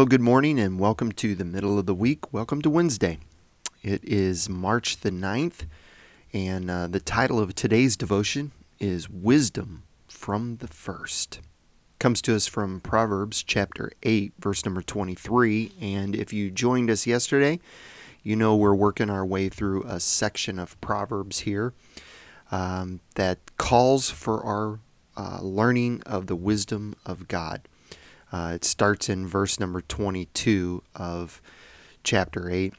Well, good morning and welcome to the middle of the week. Welcome to Wednesday. It is March the 9th, and the title of today's devotion is Wisdom from the First. Comes to us from Proverbs chapter 8, verse number 23. And if you joined us yesterday, you know we're working our way through a section of Proverbs here that calls for our learning of the wisdom of God. It starts in verse number 22 of chapter 8,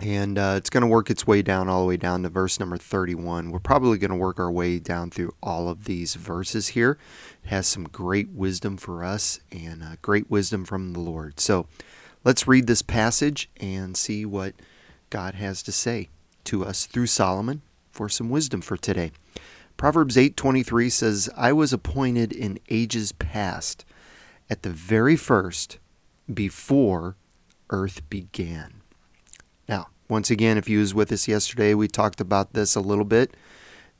and it's going to work its way down all the way down to verse number 31. We're probably going to work our way down through all of these verses here. It has some great wisdom for us and great wisdom from the Lord. So let's read this passage and see what God has to say to us through Solomon for some wisdom for today. Proverbs 8:23 says, "I was appointed in ages past, at the very first, before earth began." Now, once again, if you was with us yesterday, we talked about this a little bit.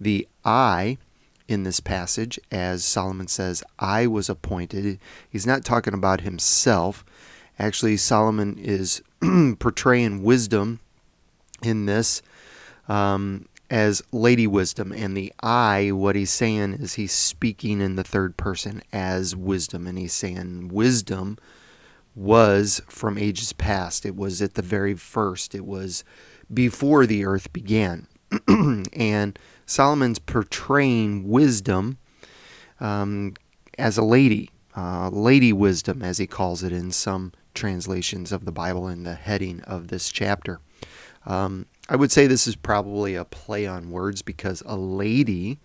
The I in this passage, as Solomon says, "I was appointed." He's not talking about himself. Actually, Solomon is portraying wisdom in this as lady wisdom, and the I, what he's saying is he's speaking in the third person as wisdom, and he's saying wisdom was from ages past. It was at the very first. It was before the earth began. And Solomon's portraying wisdom as a lady, lady wisdom as he calls it in some translations of the Bible in the heading of this chapter. I would say this is probably a play on words, because a lady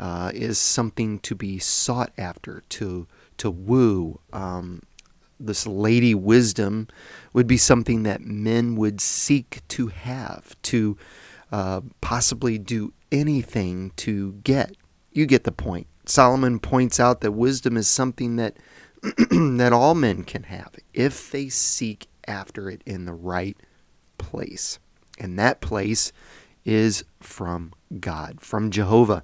is something to be sought after, to woo. This lady wisdom would be something that men would seek to have, to possibly do anything to get. You get the point. Solomon points out that wisdom is something that that all men can have if they seek after it in the right place. And that place is from God, from Jehovah.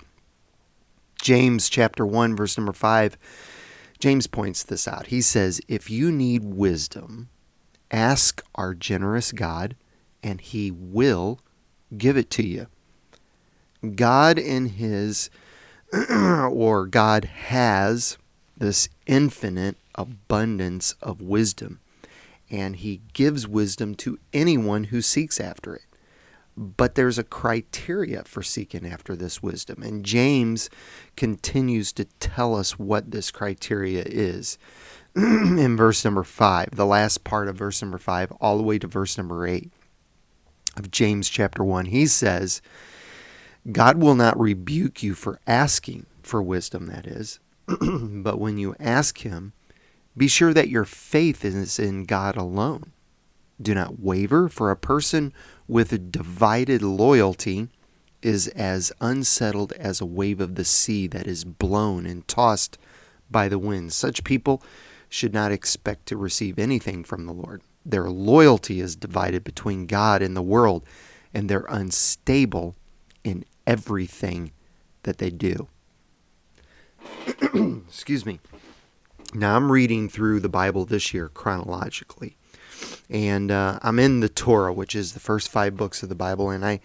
James chapter 1, verse number 5, James points this out. He says, "If you need wisdom, ask our generous God, and he will give it to you." God in his, or God has this infinite abundance of wisdom, and he gives wisdom to anyone who seeks after it. But there's a criteria for seeking after this wisdom, and James continues to tell us what this criteria is. In verse number 5, the last part of verse number 5, all the way to verse number 8 of James chapter 1, he says, "God will not rebuke you for asking for wisdom, that is, but when you ask him, be sure that your faith is in God alone. Do not waver, for a person with a divided loyalty is as unsettled as a wave of the sea that is blown and tossed by the wind. Such people should not expect to receive anything from the Lord. Their loyalty is divided between God and the world, and they're unstable in everything that they do." Excuse me. Now, I'm reading through the Bible this year chronologically, and I'm in the Torah, which is the first 5 books of the Bible, and I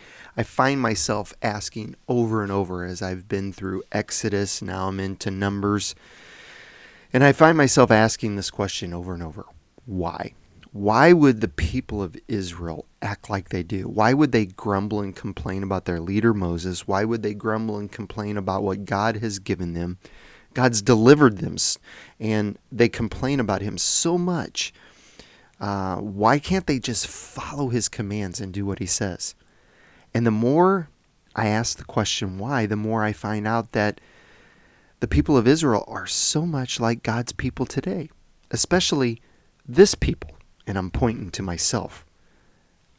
find myself asking over and over as I've been through Exodus, now I'm into Numbers, and I find myself asking this question over and over. Why? Why would the people of Israel act like they do? Why would they grumble and complain about their leader, Moses? Why would they grumble and complain about what God has given them? God's delivered them, and they complain about him so much. Why can't they just follow his commands and do what he says? And the more I ask the question why, the more I find out that the people of Israel are so much like God's people today, especially this people. And I'm pointing to myself.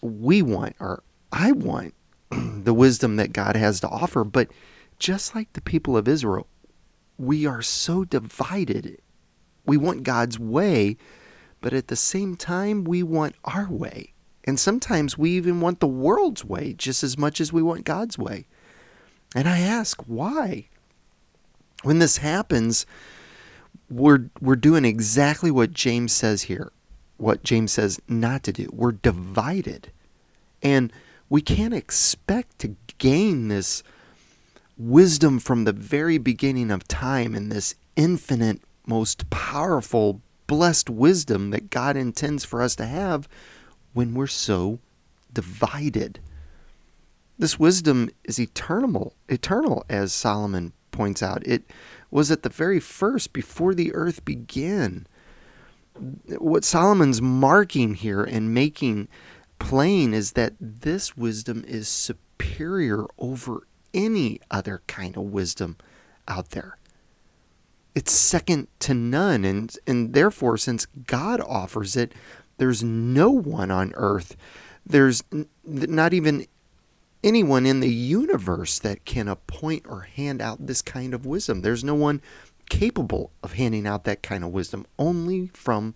I want the wisdom that God has to offer, but just like the people of Israel, we are so divided. We want God's way, but at the same time, we want our way. And sometimes we even want the world's way just as much as we want God's way. And I ask, why? When this happens, we're doing exactly what James says here, what James says not to do. We're divided, and we can't expect to gain this wisdom from the very beginning of time and this infinite, most powerful, blessed wisdom that God intends for us to have when we're so divided. This wisdom is eternal, as Solomon points out. It was at the very first, before the earth began. What Solomon's marking here and making plain is that this wisdom is superior over any other kind of wisdom out there. It's second to none, and therefore, since God offers it, there's no one on earth, there's not even anyone in the universe that can appoint or hand out this kind of wisdom. There's no one capable of handing out that kind of wisdom, only from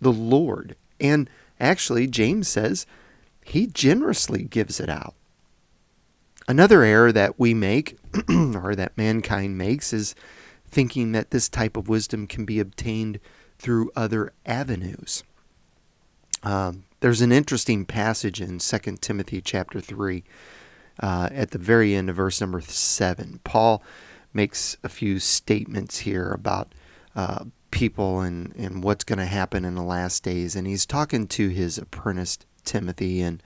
the Lord. And actually, James says he generously gives it out. Another error that we make, or that mankind makes, is thinking that this type of wisdom can be obtained through other avenues. There's an interesting passage in 2 Timothy chapter 3 at the very end of verse number 7. Paul makes a few statements here about people and what's going to happen in the last days. And he's talking to his apprentice Timothy, and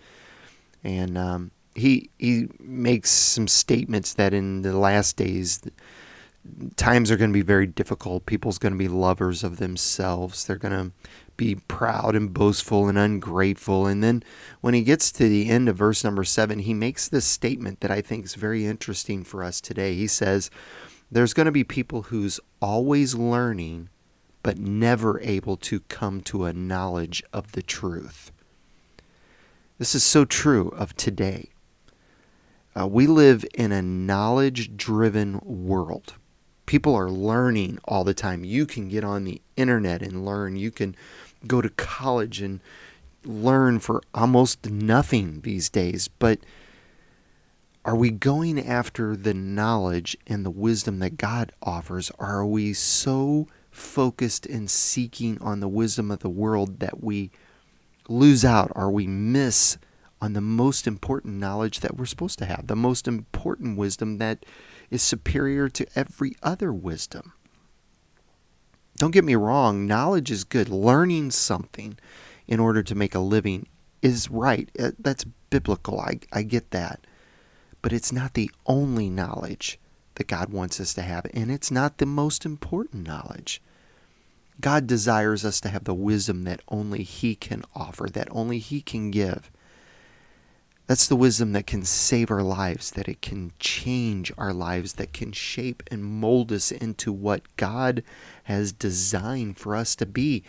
he makes some statements that in the last days, times are going to be very difficult. People's going to be lovers of themselves. They're going to be proud and boastful and ungrateful. And then when he gets to the end of verse number 7, he makes this statement that I think is very interesting for us today. He says, there's going to be people who's always learning, but never able to come to a knowledge of the truth. This is so true of today. We live in a knowledge-driven world. People are learning all the time. You can get on the internet and learn. You can go to college and learn for almost nothing these days. But are we going after the knowledge and the wisdom that God offers? Are we so focused and seeking on the wisdom of the world that we lose out, or we miss on the most important knowledge that we're supposed to have, the most important wisdom that is superior to every other wisdom? Don't get me wrong, knowledge is good. Learning something in order to make a living is right. That's biblical. I get that. But it's not the only knowledge that God wants us to have, and it's not the most important knowledge. God desires us to have the wisdom that only He can offer, that only He can give. That's the wisdom that can save our lives, that it can change our lives, that can shape and mold us into what God has designed for us to be.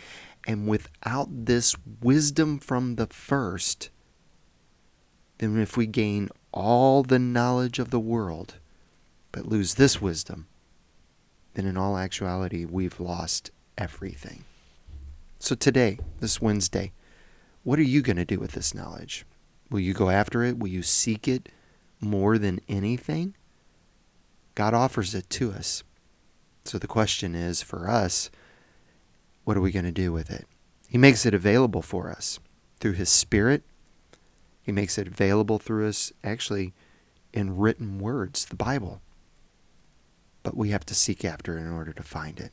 And without this wisdom from the first, then if we gain all the knowledge of the world but lose this wisdom, then in all actuality, we've lost everything. So today, this Wednesday, what are you going to do with this knowledge? Will you go after it? Will you seek it more than anything? God offers it to us. So the question is, for us, what are we going to do with it? He makes it available for us through His Spirit. He makes it available through us, actually, in written words, the Bible. But we have to seek after it in order to find it.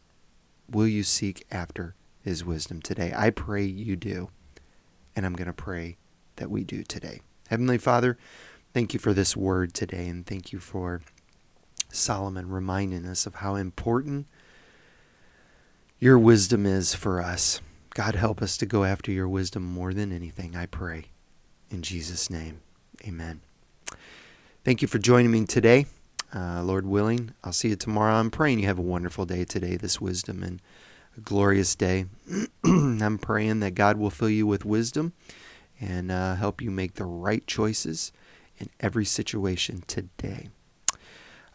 Will you seek after His wisdom today? I pray you do. And I'm going to pray that we do today. Heavenly Father, thank you for this word today, and thank you for Solomon reminding us of how important your wisdom is for us. God, help us to go after your wisdom more than anything, I pray. In Jesus' name, amen. Thank you for joining me today. Lord willing, I'll see you tomorrow. I'm praying you have a wonderful day today, this wisdom, and a glorious day. I'm praying that God will fill you with wisdom and help you make the right choices in every situation today.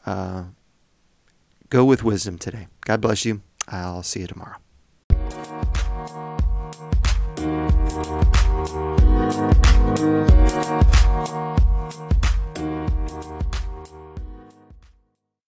Go with wisdom today. God bless you. I'll see you tomorrow.